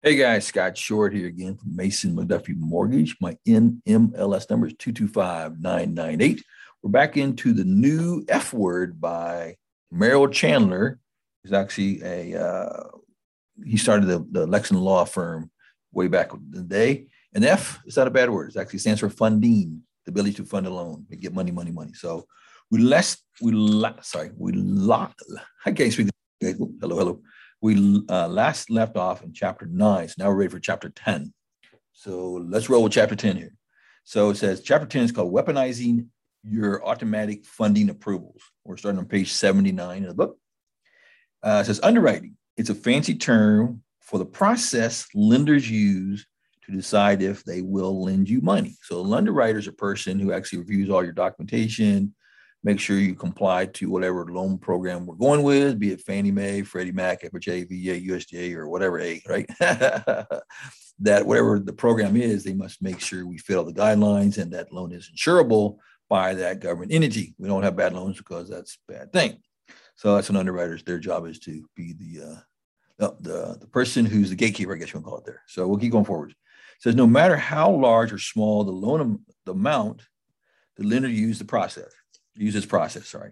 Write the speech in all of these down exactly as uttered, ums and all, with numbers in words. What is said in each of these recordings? Hey guys, Scott Short here again from Mason McDuffie Mortgage. My N M L S number is two two five nine nine eight. We're back into the new F word by Merrill Chandler. He's actually a, uh, he started the, the Lexington Law Firm way back in the day. And F is not a bad word. It actually stands for funding, the ability to fund a loan, to get money, money, money. So we less, we la- sorry, we locked, I can't speak. Hello, hello. We uh, last left off in chapter nine, so now we're ready for chapter ten. So let's roll with chapter ten here. So it says chapter ten is called Weaponizing Your Automatic Funding Approvals. We're starting on page seventy-nine of the book. Uh, it says underwriting. It's a fancy term for the process lenders use to decide if they will lend you money. So an underwriter is a person who actually reviews all your documentation, make sure you comply to whatever loan program we're going with, be it Fannie Mae, Freddie Mac, F H A, V A, U S D A, or whatever, A, right? That whatever the program is, they must make sure we fit all the guidelines and that loan is insurable by that government entity. We don't have bad loans because that's a bad thing. So that's an underwriter's, their job is to be the, uh, the, the person who's the gatekeeper, I guess you want to call it there. So we'll keep going forward. It says, no matter how large or small the loan am- the amount, the lender used the process. Use this process, sorry.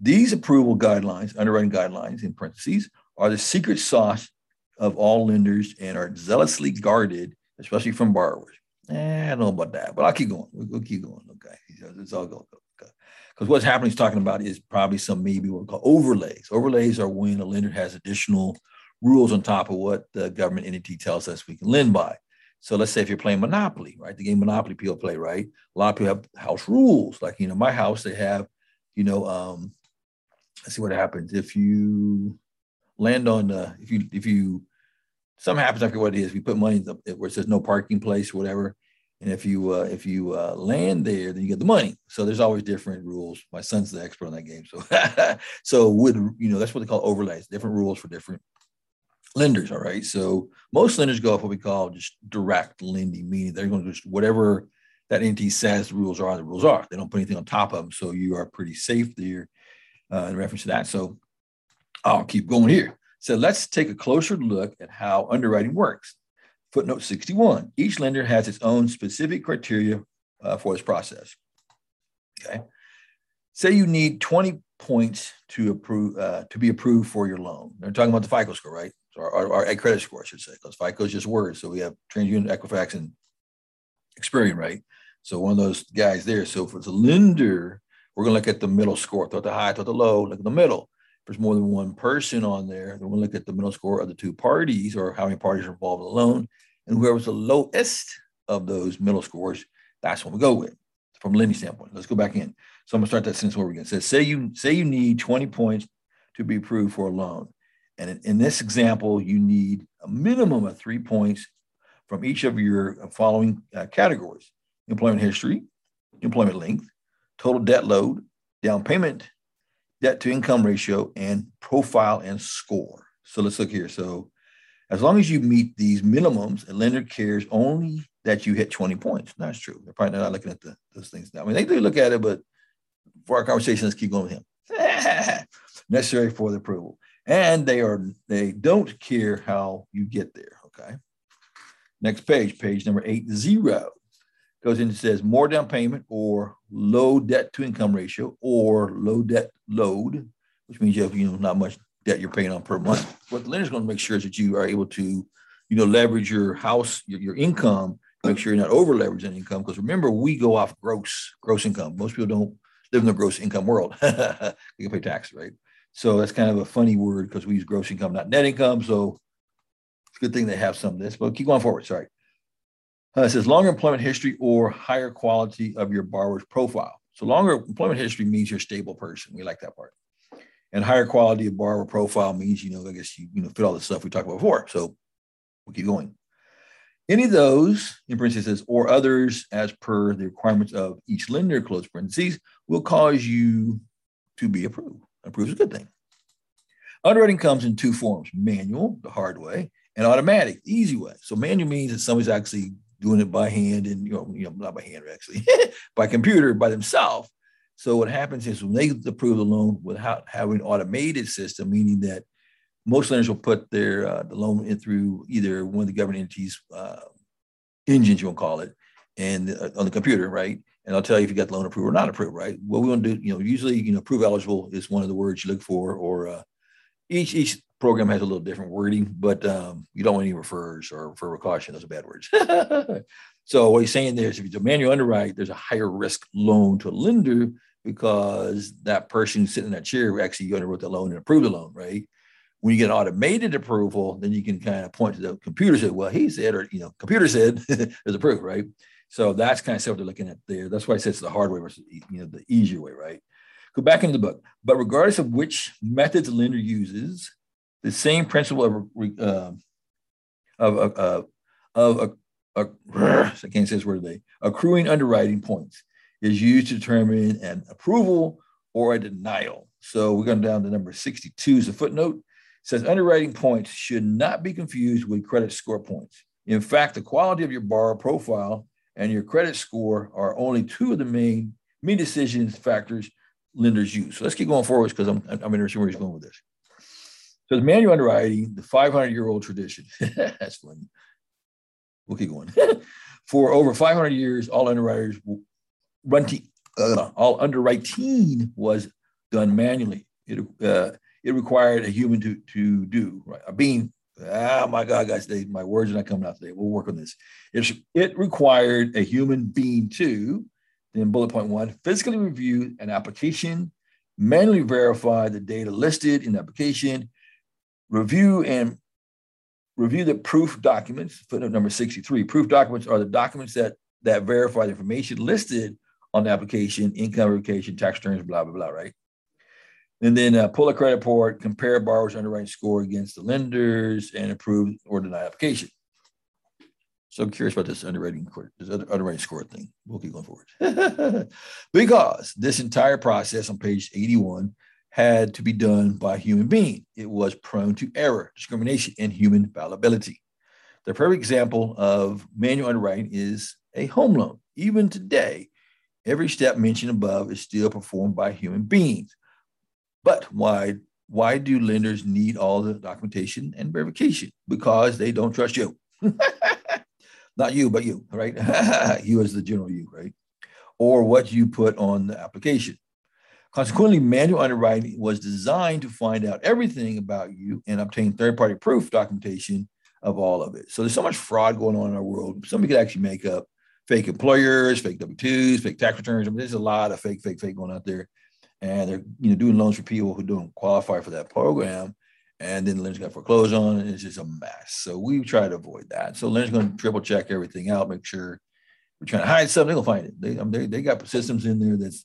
These approval guidelines, underwriting guidelines in parentheses, are the secret sauce of all lenders and are zealously guarded, especially from borrowers. Eh, I don't know about that, but I'll keep going. We'll, we'll keep going, okay? It's all going, okay? Because what's happening, he's talking about is probably some maybe what we call overlays. Overlays are when a lender has additional rules on top of what the government entity tells us we can lend by. So let's say if you're playing Monopoly, right? The game Monopoly people play, right? A lot of people have house rules. Like, you know, my house, they have, you know, um, let's see what happens. If you land on the, if you, if you, something happens, I forget what it is. We put money in the, where it says no parking place or whatever. And if you, uh, if you uh, land there, then you get the money. So there's always different rules. My son's the expert on that game. So, so would, you know, that's what they call overlays, different rules for different lenders, all right? So most lenders go off what we call just direct lending, meaning they're going to just whatever that entity says the rules are, the rules are. They don't put anything on top of them. So you are pretty safe there uh, in reference to that. So I'll keep going here. So let's take a closer look at how underwriting works. Footnote sixty-one, each lender has its own specific criteria uh, for this process, okay? Say you need twenty points to approve uh, to be approved for your loan. They're talking about the FICO score, right? Or our credit score, I should say, because FICO is just words. So we have TransUnion, Equifax, and Experian, right? So one of those guys there. So for the lender, we're going to look at the middle score. Throw the high, throw the low, look at the middle. If there's more than one person on there, then we'll look at the middle score of the two parties or how many parties are involved in the loan. And whoever's the lowest of those middle scores, that's what we go with from a lending standpoint. Let's go back in. So I'm going to start that sentence over again. It says, say you, say you need twenty points to be approved for a loan. And in this example, you need a minimum of three points from each of your following uh, categories: employment history, employment length, total debt load, down payment, debt to income ratio, and profile and score. So let's look here. So as long as you meet these minimums, a lender cares only that you hit twenty points. That's true. They're probably not looking at the, those things now. I mean, they do look at it, but for our conversation, let's keep going with him. Necessary for the approval. And they are they don't care how you get there, okay? Next page, page number eighty, goes in and says more down payment or low debt to income ratio or low debt load, which means you have, you know, not much debt you're paying on per month. What the lender's going to make sure is that you are able to, you know, leverage your house, your, your income, make sure you're not over leveraging income. Because remember, we go off gross, gross income. Most people don't live in the gross income world. They can pay taxes, right? So that's kind of a funny word because we use gross income, not net income. So it's a good thing they have some of this, but keep going forward, sorry. Uh, it says longer employment history or higher quality of your borrower's profile. So longer employment history means you're a stable person. We like that part. And higher quality of borrower profile means, you know, I guess you, you know, fit all the stuff we talked about before. So we'll keep going. Any of those, in parentheses, or others as per the requirements of each lender, close parentheses, will cause you to be approved. Approves a good thing. Underwriting comes in two forms: manual, the hard way, and automatic, the easy way. So manual means that somebody's actually doing it by hand, and you know, you know not by hand actually, by computer, by themselves. So what happens is when they approve the loan without having an automated system, meaning that most lenders will put their uh, the loan in through either one of the government entities, uh, engines, you want to call it, and uh, on the computer, right? And I'll tell you if you got the loan approved or not approved, right? What we want to do, you know, usually, you know, approved eligible is one of the words you look for, or uh, each each program has a little different wording, but um, you don't want any refers or refer caution. Those are bad words. So what he's saying there is if you do manual underwrite, there's a higher risk loan to a lender because that person sitting in that chair actually underwrote the loan and approved the loan, right? When you get an automated approval, then you can kind of point to the computer and say, well, he said, or, you know, computer said is approved, right? So that's kind of stuff they're looking at there. That's why it says the hard way versus, you know, the easier way, right? Go back into the book. But regardless of which methods the lender uses, the same principle of, uh, of, of, of, of a, a, I can't say this word today, accruing underwriting points is used to determine an approval or a denial. So we're going down to number sixty-two as a footnote. It says underwriting points should not be confused with credit score points. In fact, the quality of your borrower profile and your credit score are only two of the main, main decisions factors lenders use. So let's keep going forward because I'm, I'm interested in where he's going with this. So the manual underwriting, the five hundred year old tradition, that's funny. We'll keep going. For over five hundred years, all underwriters, run t- uh, all underwriting was done manually. It uh, it required a human to to do, right? A being, oh my God, guys, they, my words are not coming out today. We'll work on this. It, it required a human being to, then bullet point one, physically review an application, manually verify the data listed in the application, Review and review the proof documents, footnote number sixty-three. Proof documents are the documents that, that verify the information listed on the application, income verification, tax returns, blah, blah, blah, right? And then uh, pull a credit report, compare borrower's underwriting score against the lenders, and approve or deny application. So I'm curious about this underwriting, this underwriting score thing. We'll keep going forward. Because this entire process on page eighty-one had to be done by a human being. It was prone to error, discrimination, and human fallibility. The perfect example of manual underwriting is a home loan. Even today, every step mentioned above is still performed by human beings. But why, why do lenders need all the documentation and verification? Because they don't trust you. Not you, but you, right? You as the general you, right? Or what you put on the application. Consequently, manual underwriting was designed to find out everything about you and obtain third-party proof documentation of all of it. So there's so much fraud going on in our world. Somebody could actually make up fake employers, fake W twos, fake tax returns. I mean, there's a lot of fake, fake, fake going out there. And they're, you know, doing loans for people who don't qualify for that program. And then the lender's got foreclosed on, and it's just a mess. So we try to avoid that. So lender's going to triple check everything out, make sure we're trying to hide something, they're going to find it. They, I mean, they, they got systems in there that's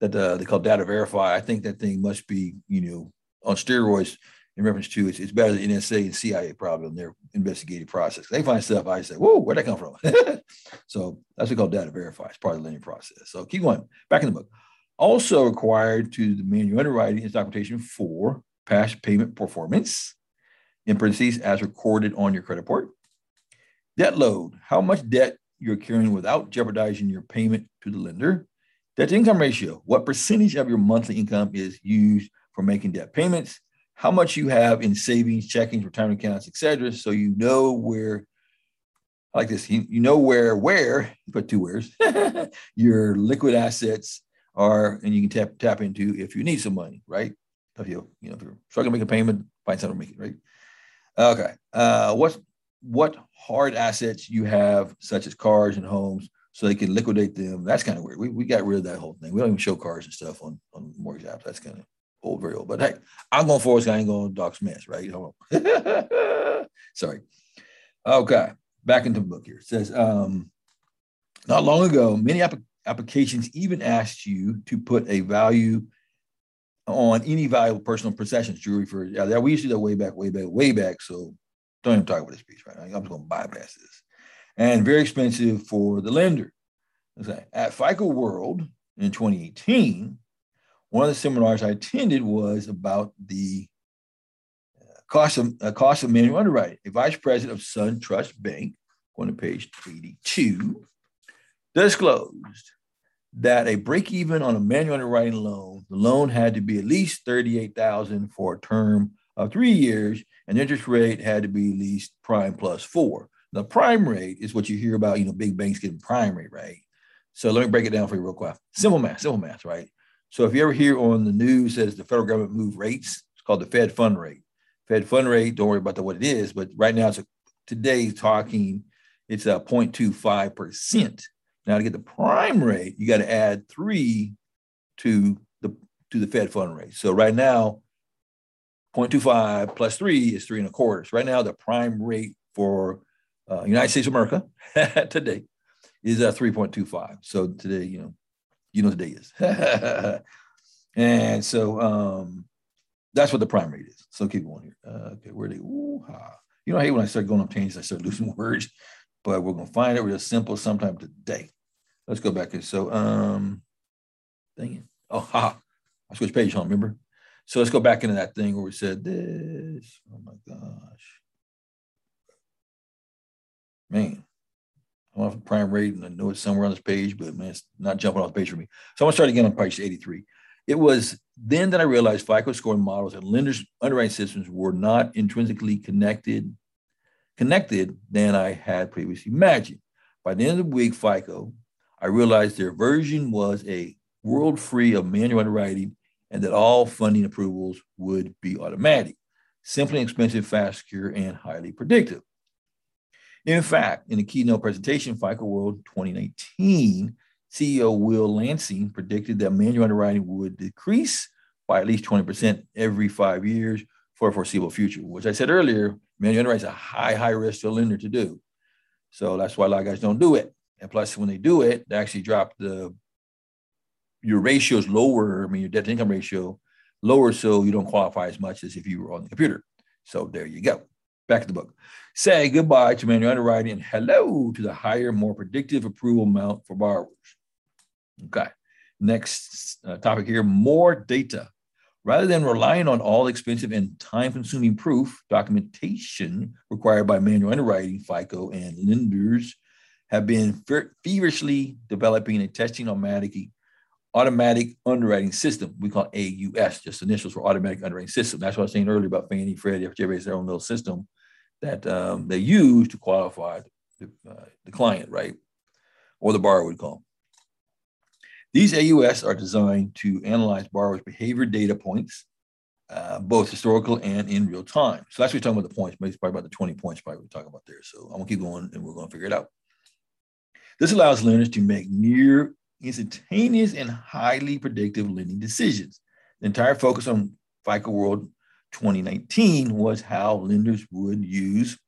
that uh, they call data verify. I think that thing must be, you know, on steroids in reference to it's, it's better than N S A and C I A probably in their investigative process. They find stuff, I say, whoa, where'd that come from? So that's what we call data verify. It's part of the lending process. So keep going, back in the book. Also required to the manual underwriting is documentation for past payment performance, in parentheses, as recorded on your credit report. Debt load, how much debt you're carrying without jeopardizing your payment to the lender. Debt to income ratio, what percentage of your monthly income is used for making debt payments, how much you have in savings, checkings, retirement accounts, et cetera. So you know where, I like this, you, you know where, where, you put two wheres, your liquid assets are, and you can tap tap into if you need some money, right? If you, you know, if you're struggling to make a payment, find something to make it, right? Okay, uh, what, what hard assets you have, such as cars and homes, so they can liquidate them. That's kind of weird. We, we got rid of that whole thing. We don't even show cars and stuff on, on mortgage apps. That's kind of old, very old. But hey, I'm going for it. I ain't going to Doc's mess, right? Hold on. Sorry. Okay. Back into the book here. It says, um, not long ago, many app- applications even asked you to put a value on any valuable personal possessions, jewelry, for yeah, that. We used to do that way back, way back, way back. So don't even talk about this piece right now. I'm just going to bypass this. And very expensive for the lender. At FICO World in twenty eighteen, one of the seminars I attended was about the cost of, uh, cost of manual underwriting. A vice president of SunTrust Bank, going to page eighty-two, disclosed that a break-even on a manual underwriting loan, the loan had to be at least thirty-eight thousand dollars for a term uh, three years, and the interest rate had to be at least prime plus four. Now, prime rate is what you hear about, you know, big banks getting prime rate, right? So let me break it down for you real quick. Simple math, simple math, right? So if you ever hear on the news says the federal government moved rates, it's called the Fed fund rate. Fed fund rate, don't worry about the, what it is, but right now, it's a, today talking, it's a zero point two five percent. Now to get the prime rate, you got to add three to the to the Fed fund rate. So right now, zero point two five plus three is three and a quarter. So right now, the prime rate for uh, United States of America today is uh, three point two five. So today, you know, you know what today is. And so um, that's what the prime rate is. So keep going here. Uh, okay, where are they? Ooh, ah. You know, I hate when I start going up changes, I start losing words, but we're going to find it real simple sometime today. Let's go back here. So, um, dang it. Oh, ha. I switched page on, remember? So let's go back into that thing where we said this. Oh, my gosh. Man, I'm off the prime rate, and I know it's somewhere on this page, but, man, it's not jumping off the page for me. So I'm going to start again on page eighty-three. It was then that I realized FICO scoring models and lenders' underwriting systems were not intrinsically connected connected than I had previously imagined. By the end of the week, FICO, I realized their version was a world free of manual underwriting and that all funding approvals would be automatic, simply expensive, fast, secure, and highly predictive. In fact, in a keynote presentation, FICO World twenty nineteen, C E O Will Lansing predicted that manual underwriting would decrease by at least twenty percent every five years for a foreseeable future, which I said earlier, manual underwriting is a high, high risk to a lender to do. So that's why a lot of guys don't do it. And plus, when they do it, they actually drop the, your ratios lower, I mean, your debt to income ratio lower, so you don't qualify as much as if you were on the computer. So there you go. Back to the book. Say goodbye to manual underwriting and hello to the higher, more predictive approval amount for borrowers. Okay, next uh, topic here, more data. Rather than relying on all expensive and time-consuming proof, documentation required by manual underwriting, FICO and lenders have been fer- feverishly developing and testing automatic, automatic underwriting system. We call it A U S, just initials for automatic underwriting system. That's what I was saying earlier about Fannie, Freddie, F H A has their own little system that um, they use to qualify the, uh, the client, right? Or the borrower would call them. These A U S are designed to analyze borrowers' behavior data points, uh, both historical and in real time. So that's what we're talking about the points, maybe probably about the twenty points probably we're talking about there. So I'm gonna keep going and we're gonna figure it out. This allows lenders to make near instantaneous and highly predictive lending decisions. The entire focus on FICO World twenty nineteen was how lenders would use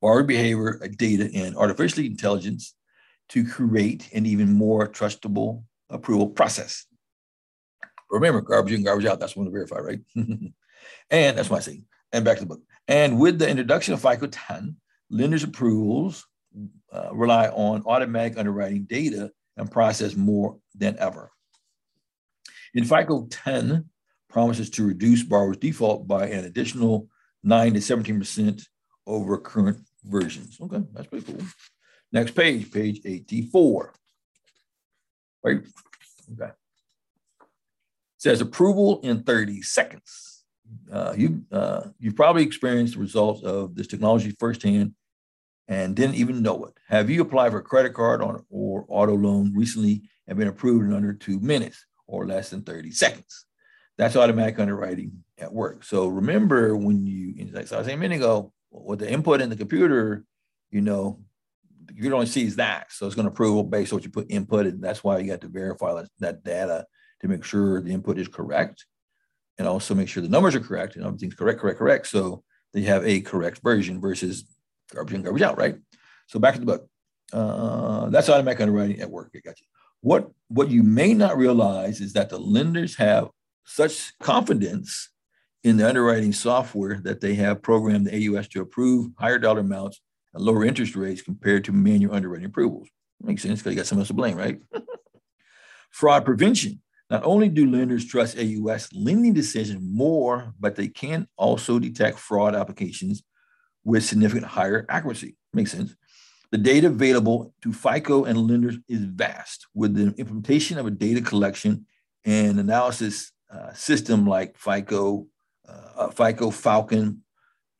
borrower behavior data and artificial intelligence to create an even more trustable approval process. Remember, garbage in, garbage out, that's one to verify, right? And that's my thing. And back to the book. And with the introduction of FICO ten, lenders' approvals uh, rely on automatic underwriting data and process more than ever. In FICO ten, promises to reduce borrowers' default by an additional nine to seventeen percent over current versions. Okay, that's pretty cool. Next page, page eighty-four, right? Okay. It says approval in thirty seconds. Uh, you, uh, you've probably experienced the results of this technology firsthand and didn't even know it. Have you applied for a credit card or, or auto loan recently and been approved in under two minutes or less than thirty seconds? That's automatic underwriting at work. So remember when you, like I was saying a minute ago, with the input in the computer, you know, you don't see that. So it's going to approve based on what you put input, and that's why you got to verify that, that data to make sure the input is correct and also make sure the numbers are correct and everything's correct, correct, correct. So they have a correct version versus garbage in, garbage out, right? So back to the book. Uh, that's automatic underwriting at work. I got you. What, what you may not realize is that the lenders have such confidence in the underwriting software that they have programmed the A U S to approve higher dollar amounts, lower interest rates compared to manual underwriting approvals. Makes sense because you got someone else to blame, right? Fraud prevention. Not only do lenders trust A U S lending decisions more, but they can also detect fraud applications with significant higher accuracy. Makes sense. The data available to FICO and lenders is vast. With the implementation of a data collection and analysis uh, system like FICO uh, FICO Falcon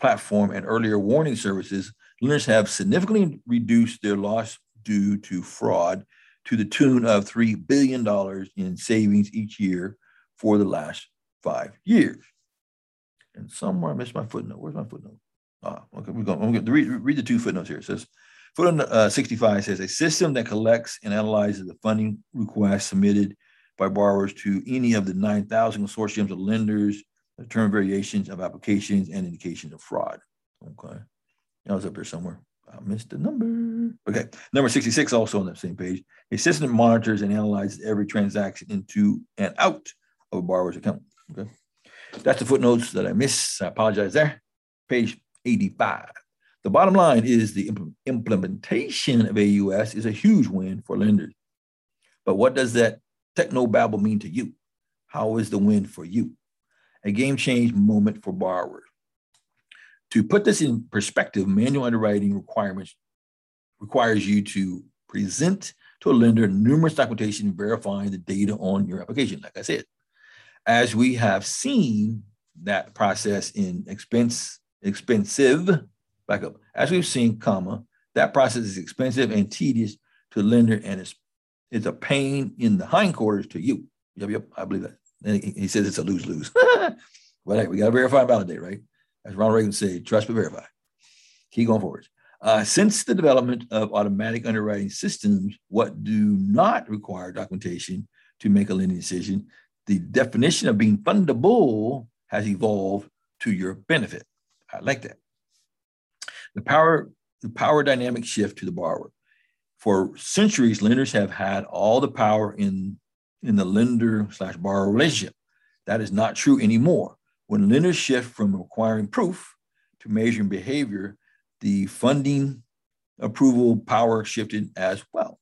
platform and earlier warning services, lenders have significantly reduced their loss due to fraud to the tune of three billion dollars in savings each year for the last five years. And somewhere I missed my footnote. Where's my footnote? Ah, okay, we're going, I'm going to read, read the two footnotes here. It says, footnote uh, sixty-five says, a system that collects and analyzes the funding requests submitted by borrowers to any of the nine thousand consortiums of lenders, determine variations of applications and indications of fraud. Okay, I was up here somewhere. I missed the number. Okay, number sixty-six, also on that same page. A system that monitors and analyzes every transaction into and out of a borrower's account. Okay, that's the footnotes that I missed. I apologize there. Page eighty-five. The bottom line is the impl- implementation of A U S is a huge win for lenders. But what does that technobabble mean to you? How is the win for you? A game change moment for borrowers. To put this in perspective, manual underwriting requirements requires you to present to a lender numerous documentation verifying the data on your application, like I said. As we have seen that process in expense, expensive, back up, as we've seen, comma, that process is expensive and tedious to the lender, and it's, it's a pain in the hindquarters to you. Yep, yep, I believe that. And he says it's a lose-lose. But hey, we got to verify and validate, right? As Ronald Reagan said, trust but verify. Keep going forward. Uh, since the development of automatic underwriting systems, what do not require documentation to make a lending decision, the definition of being fundable has evolved to your benefit. I like that. The power, the power dynamic shift to the borrower. For centuries, lenders have had all the power in, in the lender slash borrower relationship. That is not true anymore. When lenders shift from requiring proof to measuring behavior, the funding approval power shifted as well.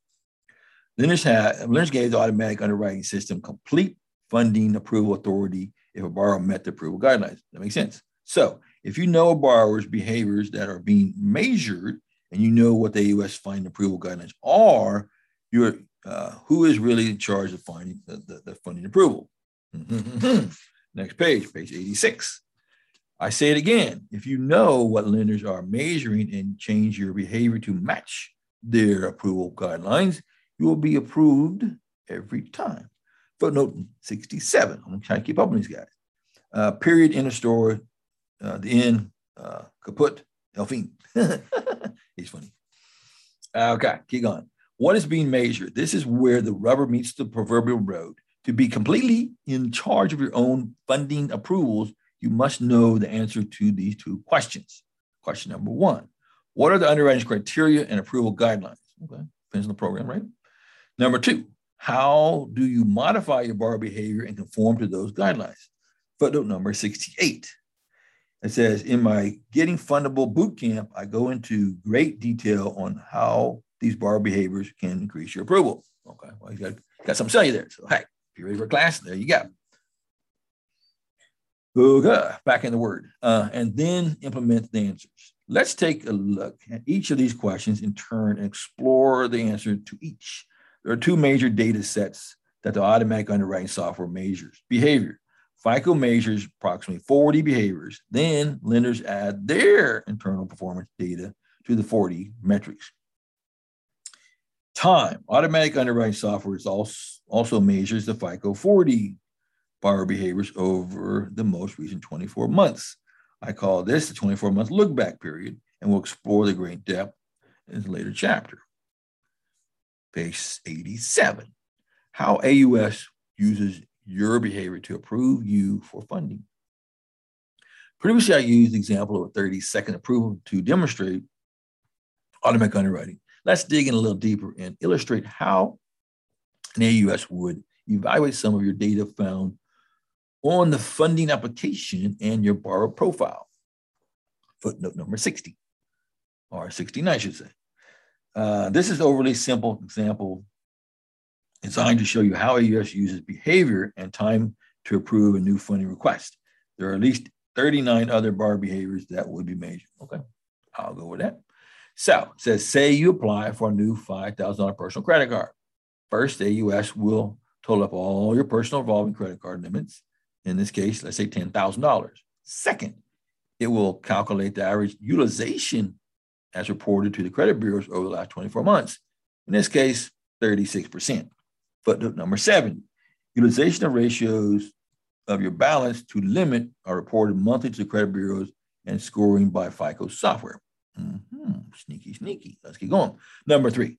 Lenders, have, lenders gave the automatic underwriting system complete funding approval authority if a borrower met the approval guidelines. That makes sense. So if you know a borrower's behaviors that are being measured and you know what the A U S funding approval guidelines are, you're, uh, who is really in charge of finding the, the, the funding approval? Mm-hmm. Next page, page eighty-six. I say it again. If you know what lenders are measuring and change your behavior to match their approval guidelines, you will be approved every time. Footnote sixty-seven. I'm trying to keep up on these guys. Uh, period, end of story, uh, the end, uh, kaput, elfine. He's funny. Okay, keep going. What is being measured? This is where the rubber meets the proverbial road. To be completely in charge of your own funding approvals, you must know the answer to these two questions. Question number one, what are the underwriting criteria and approval guidelines? Okay, depends on the program, right? Number two, how do you modify your borrower behavior and conform to those guidelines? Footnote number sixty-eight. It says, in my Getting Fundable Bootcamp, I go into great detail on how these borrower behaviors can increase your approval. Okay, well, you got, got something to tell you there, so hey. If you're ready for class, there you go. Okay, back in the word. Uh, and then implement the answers. Let's take a look at each of these questions in turn and explore the answer to each. There are two major data sets that the automatic underwriting software measures. Behavior. FICO measures approximately forty behaviors. Then lenders add their internal performance data to the forty metrics. Time. Automatic underwriting software is also, also measures the FICO forty borrower behaviors over the most recent twenty-four months. I call this the twenty-four month look-back period, and we'll explore the great depth in a later chapter. Page eighty-seven. How A U S uses your behavior to approve you for funding. Previously, I used the example of a thirty second approval to demonstrate automatic underwriting. Let's dig in a little deeper and illustrate how an A U S would evaluate some of your data found on the funding application and your borrower profile. Footnote number sixty, or sixty-nine, I should say. Uh, this is an overly simple example designed to show you how A U S uses behavior and time to approve a new funding request. There are at least thirty-nine other borrower behaviors that would be measured. Okay, I'll go with that. So it says, say you apply for a new five thousand dollars personal credit card. First, the A U S will total up all your personal revolving credit card limits. In this case, let's say ten thousand dollars. Second, it will calculate the average utilization as reported to the credit bureaus over the last twenty-four months. In this case, thirty-six percent. Footnote number seven, utilization of ratios of your balance to limit are reported monthly to the credit bureaus and scoring by FICO software. Mm-hmm. Sneaky, sneaky. Let's keep going. Number three,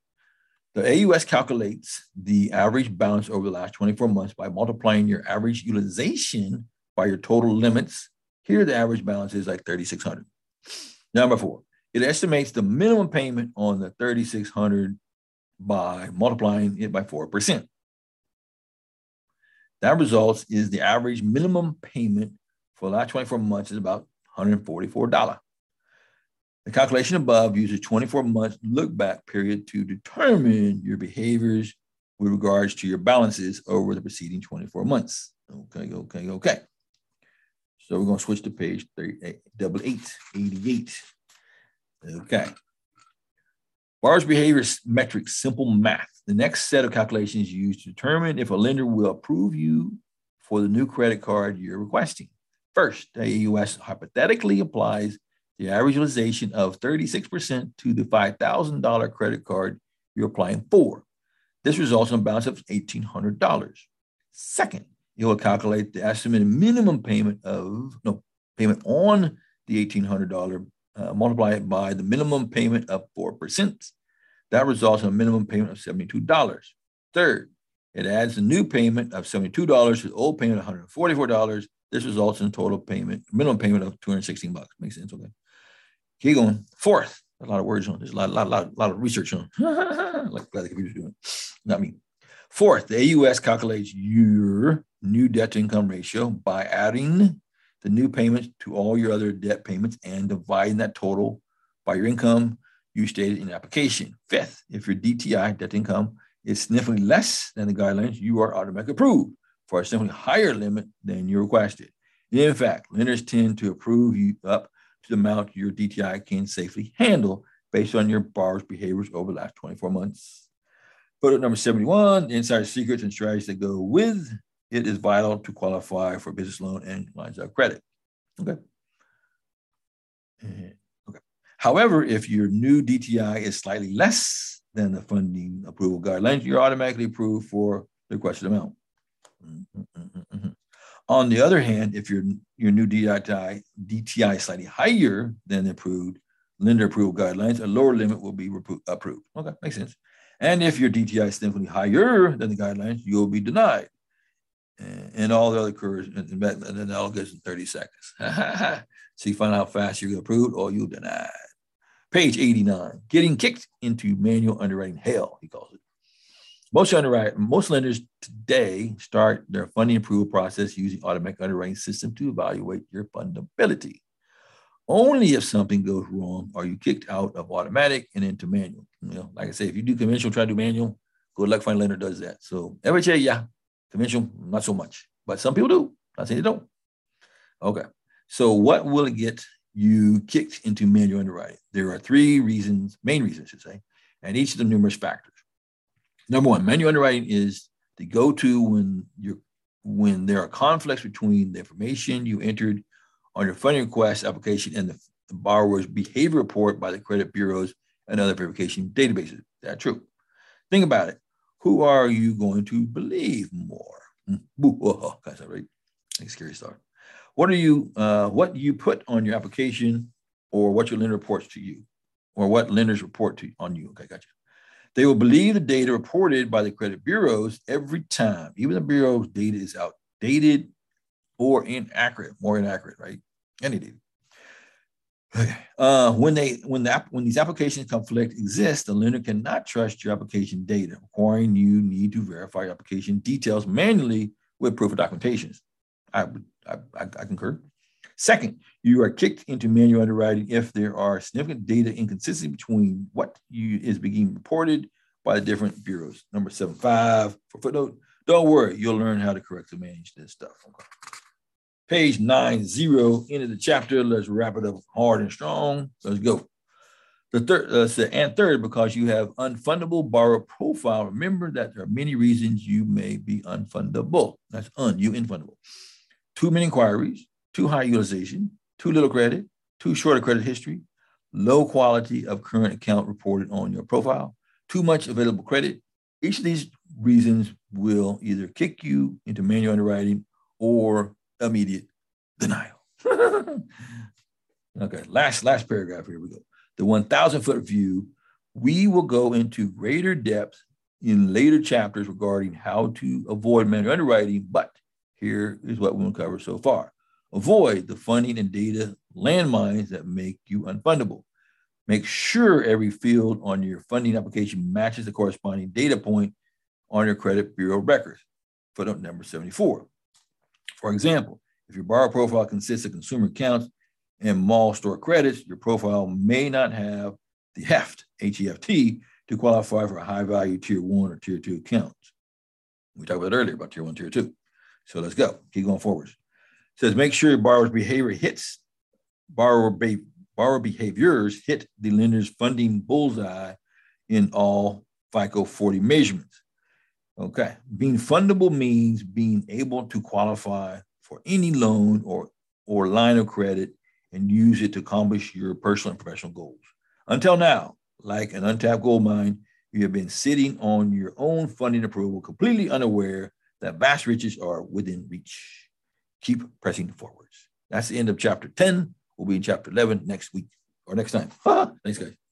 the A U S calculates the average balance over the last twenty-four months by multiplying your average utilization by your total limits. Here, the average balance is like thirty-six hundred dollars. Number four, it estimates the minimum payment on the thirty-six hundred dollars by multiplying it by four percent. That results is the average minimum payment for the last twenty-four months is about one hundred forty-four dollars. The calculation above uses twenty-four months look-back period to determine your behaviors with regards to your balances over the preceding twenty-four months. Okay, okay, okay. So we're going to switch to page thirty-eight, eighty-eight. Okay. Borrower's behavior metrics, simple math. The next set of calculations used to determine if a lender will approve you for the new credit card you're requesting. First, the A U S hypothetically applies the average utilization of thirty-six percent to the five thousand dollar credit card you're applying for. This results in a balance of eighteen hundred dollars. Second, it will calculate the estimated minimum payment of, no, payment on the eighteen hundred dollars, uh, multiply it by the minimum payment of four percent. That results in a minimum payment of seventy-two dollars. Third, it adds a new payment of seventy-two dollars to the old payment of one hundred forty-four dollars. This results in a total payment, minimum payment of two hundred sixteen dollars. Makes sense, okay? Keep going. Fourth, a lot of words on this, a lot, lot, lot, lot of research on like the computer's doing, not me. Fourth, the A U S calculates your new debt-to-income ratio by adding the new payments to all your other debt payments and dividing that total by your income you stated in the application. Fifth, if your D T I, debt-to-income, is significantly less than the guidelines, you are automatically approved for a significantly higher limit than you requested. In fact, lenders tend to approve you up to the amount your D T I can safely handle based on your borrower's behaviors over the last twenty-four months. Photo number seventy-one, the insider secrets and strategies that go with it is vital to qualify for business loan and lines of credit. Okay. And, okay. However, if your new D T I is slightly less than the funding approval guidelines, you're automatically approved for the requested amount. Mm-hmm, mm-hmm, mm-hmm. On the other hand, if your, your new D T I, D T I is slightly higher than the approved lender approval guidelines, a lower limit will be approved. Okay, makes sense. And if your D T I is significantly higher than the guidelines, you'll be denied. And, and all the other curves, and then that all goes in thirty seconds. So you find out how fast you're approved or you're denied. Page eighty-nine, getting kicked into manual underwriting hell, he calls it. Most underwrite, most lenders today start their funding approval process using automatic underwriting system to evaluate your fundability. Only if something goes wrong are you kicked out of automatic and into manual. You know, like I say, if you do conventional, try to do manual, good luck finding a lender does that. So F H A, yeah, conventional, not so much. But some people do, not saying they don't. Okay, so what will it get you kicked into manual underwriting? There are three reasons, main reasons I should say, and each of the numerous factors. Number one, manual underwriting is the go-to when you're when there are conflicts between the information you entered on your funding request application and the, the borrower's behavior report by the credit bureaus and other verification databases. That's true. Think about it. Who are you going to believe more? Oh, that's not right. That's a scary start. What are you? Uh, what you put on your application, or what your lender reports to you, or what lenders report to on you? Okay, gotcha. They will believe the data reported by the credit bureaus every time. Even the bureau's data is outdated or inaccurate, more inaccurate, right? Any data. Okay. Uh, when they when the when these applications conflict exist, the lender cannot trust your application data, requiring you need to verify your application details manually with proof of documentations. I I, I concur. Second, you are kicked into manual underwriting if there are significant data inconsistency between what you is being reported by the different bureaus. Number seventy-five for footnote. Don't worry, you'll learn how to correctly manage this stuff. Okay. Page ninety, end of the chapter. Let's wrap it up hard and strong. Let's go. The third, uh, and third, because you have unfundable borrower profile. Remember that there are many reasons you may be unfundable. That's un, you infundable. Too many inquiries. too high utilization, too little credit, too short a credit history, low quality of current account reported on your profile, too much available credit. Each of these reasons will either kick you into manual underwriting or immediate denial. Okay, last, last paragraph, here we go. The one thousand foot view, we will go into greater depth in later chapters regarding how to avoid manual underwriting, but here is what we'll cover so far. Avoid the funding and data landmines that make you unfundable. Make sure every field on your funding application matches the corresponding data point on your credit bureau records. Footnote number seventy-four. For example, if your borrower profile consists of consumer accounts and mall store credits, your profile may not have the heft, H E F T, to qualify for a high value tier one or tier two accounts. We talked about earlier about tier one, tier two. So let's go, keep going forward. It says, make sure your borrower's behavior hits, borrower, be, borrower behaviors hit the lender's funding bullseye in all FICO forty measurements. Okay, being fundable means being able to qualify for any loan or, or line of credit and use it to accomplish your personal and professional goals. Until now, like an untapped gold mine, you have been sitting on your own funding approval, completely unaware that vast riches are within reach. Keep pressing forwards. That's the end of chapter ten. We'll be in chapter eleven next week or next time. Thanks, guys.